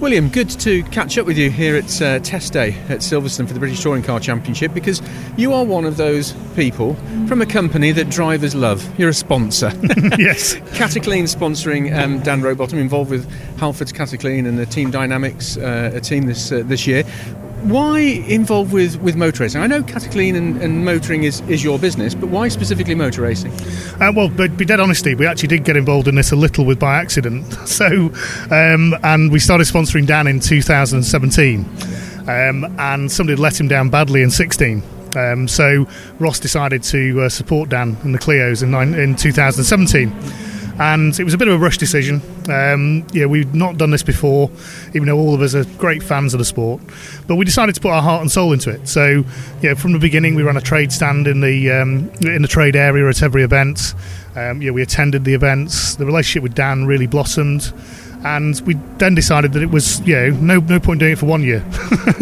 William, good to catch up with you here at Test Day at Silverstone for the British Touring Car Championship, because you are one of those people from a company that drivers love. You're a sponsor. Yes. Cataclean sponsoring Dan Rowbottom, involved with Halfords Cataclean and the Team Dynamics team this year. Why involved with motor racing? I know Cataclean and motoring is your business, but why specifically motor racing? Well, to be dead honest, Steve, we actually did get involved in this a little by accident. So, and we started sponsoring Dan in 2017, and somebody let him down badly in 2016. So Ross decided to support Dan in the Clios in 2017. And it was a bit of a rush decision. We've not done this before, even though all of us are great fans of the sport. But we decided to put our heart and soul into it. So, from the beginning, we ran a trade stand in the trade area at every event. We attended the events. The relationship with Dan really blossomed. And we then decided that it was, no point doing it for 1 year.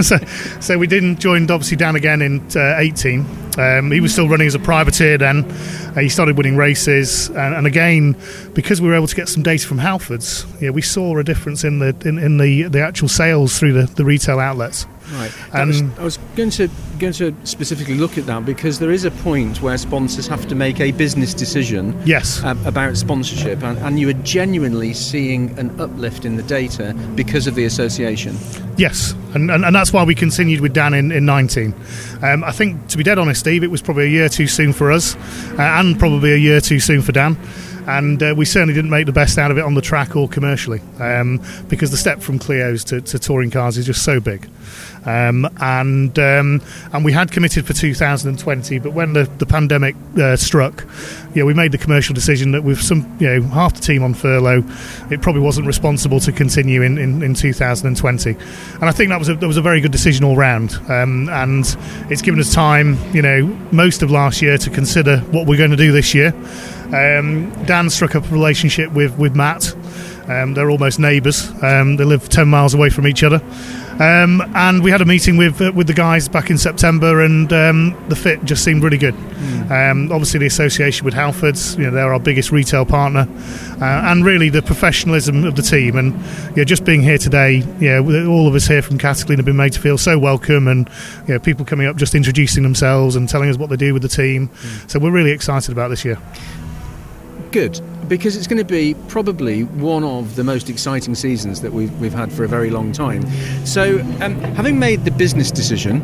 so we didn't join, obviously, Dan again in 2018. He was still running as a privateer then. He started winning races. And again, because we were able to get some data from Halfords, we saw a difference in the actual sales through the retail outlets. Right. I was going to specifically look at that, because there is a point where sponsors have to make a business decision. Yes. About sponsorship, and you are genuinely seeing an uplift in the data because of the association. Yes, and that's why we continued with Dan in 19. I think, to be dead honest, Steve, it was probably a year too soon for us, and probably a year too soon for Dan. And we certainly didn't make the best out of it on the track or commercially, because the step from Clios to touring cars is just so big. And we had committed for 2020, but when the pandemic struck, we made the commercial decision that with half the team on furlough, it probably wasn't responsible to continue in 2020. And I think that was a very good decision all round. And it's given us time, most of last year to consider what we're going to do this year. Dan struck up a relationship with Matt. They're almost neighbours. They live 10 miles away from each other. And we had a meeting with the guys back in September, and the fit just seemed really good. Obviously, the association with Halfords, they're our biggest retail partner, and really the professionalism of the team. And just being here today, all of us here from Cataclean have been made to feel so welcome, and people coming up just introducing themselves and telling us what they do with the team. So we're really excited about this year. Good, because it's going to be probably one of the most exciting seasons that we've had for a very long time. So having made the business decision,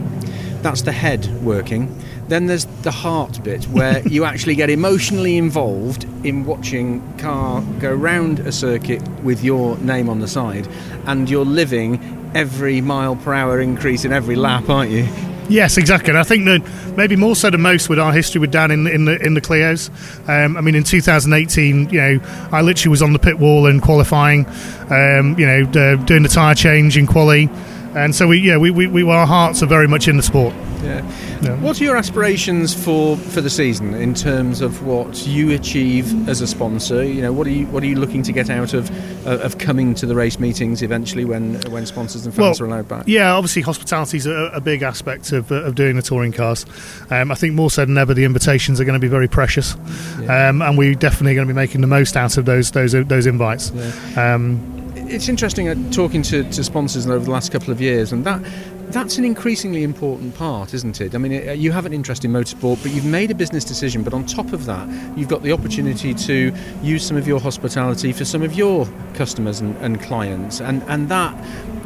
that's the head working, then there's the heart bit where you actually get emotionally involved in watching car go round a circuit with your name on the side, and you're living every mile per hour increase in every lap, aren't you? Yes, exactly. And I think that maybe more so than most with our history with Dan in the Clios. In 2018, I literally was on the pit wall in qualifying, doing the tyre change in quali. And so we our hearts are very much in the sport. Yeah. Yeah. What are your aspirations for the season in terms of what you achieve as a sponsor? What are you looking to get out of coming to the race meetings eventually when sponsors and fans are allowed back? Yeah, obviously hospitality is a big aspect of doing the touring cars. I think more so than ever the invitations are going to be very precious, and we're definitely going to be making the most out of those invites. Yeah. It's interesting talking to sponsors over the last couple of years, and that's an increasingly important part, isn't it? I mean, you have an interest in motorsport, but you've made a business decision, but on top of that, you've got the opportunity to use some of your hospitality for some of your customers and clients, and that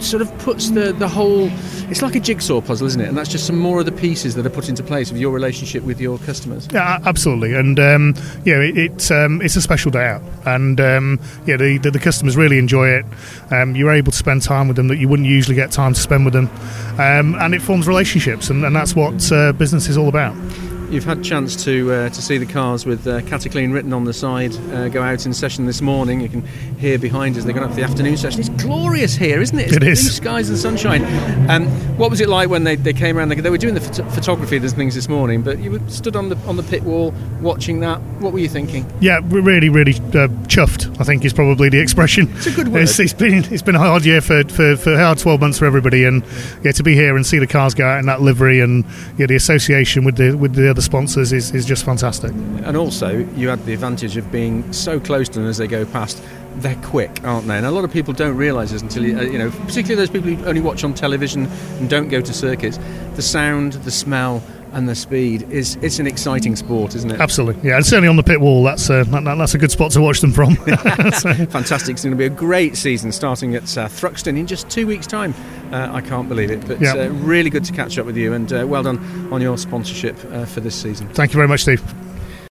sort of puts the whole... It's like a jigsaw puzzle, isn't it? And that's just some more of the pieces that are put into place of your relationship with your customers. Yeah, absolutely. And, it's a special day out. And, the customers really enjoy it. You're able to spend time with them that you wouldn't usually get time to spend with them. And it forms relationships, and that's what business is all about. You've had a chance to see the cars with Cataclean written on the side go out in session this morning. You can hear behind us they're going up for the afternoon session. It's glorious here, isn't it? It's Blue skies and sunshine. What was it like when they came around? They were doing the photography and things this morning, but you stood on the pit wall watching that. What were you thinking? Yeah, we're really, really chuffed, I think is probably the expression. It's a good word. It's been a hard year for hard 12 months for everybody, and to be here and see the cars go out in that livery, and the association with the the sponsors is just fantastic. And also, you had the advantage of being so close to them as they go past. They're quick, aren't they? And a lot of people don't realise this until, you know, particularly those people who only watch on television and don't go to circuits. The sound, the smell and the speed, it's an exciting sport, isn't it? Absolutely, yeah, and certainly on the pit wall, that's a good spot to watch them from. Fantastic, it's going to be a great season starting at Thruxton in just 2 weeks' time. I can't believe it, but really good to catch up with you, and well done on your sponsorship for this season. Thank you very much, Steve.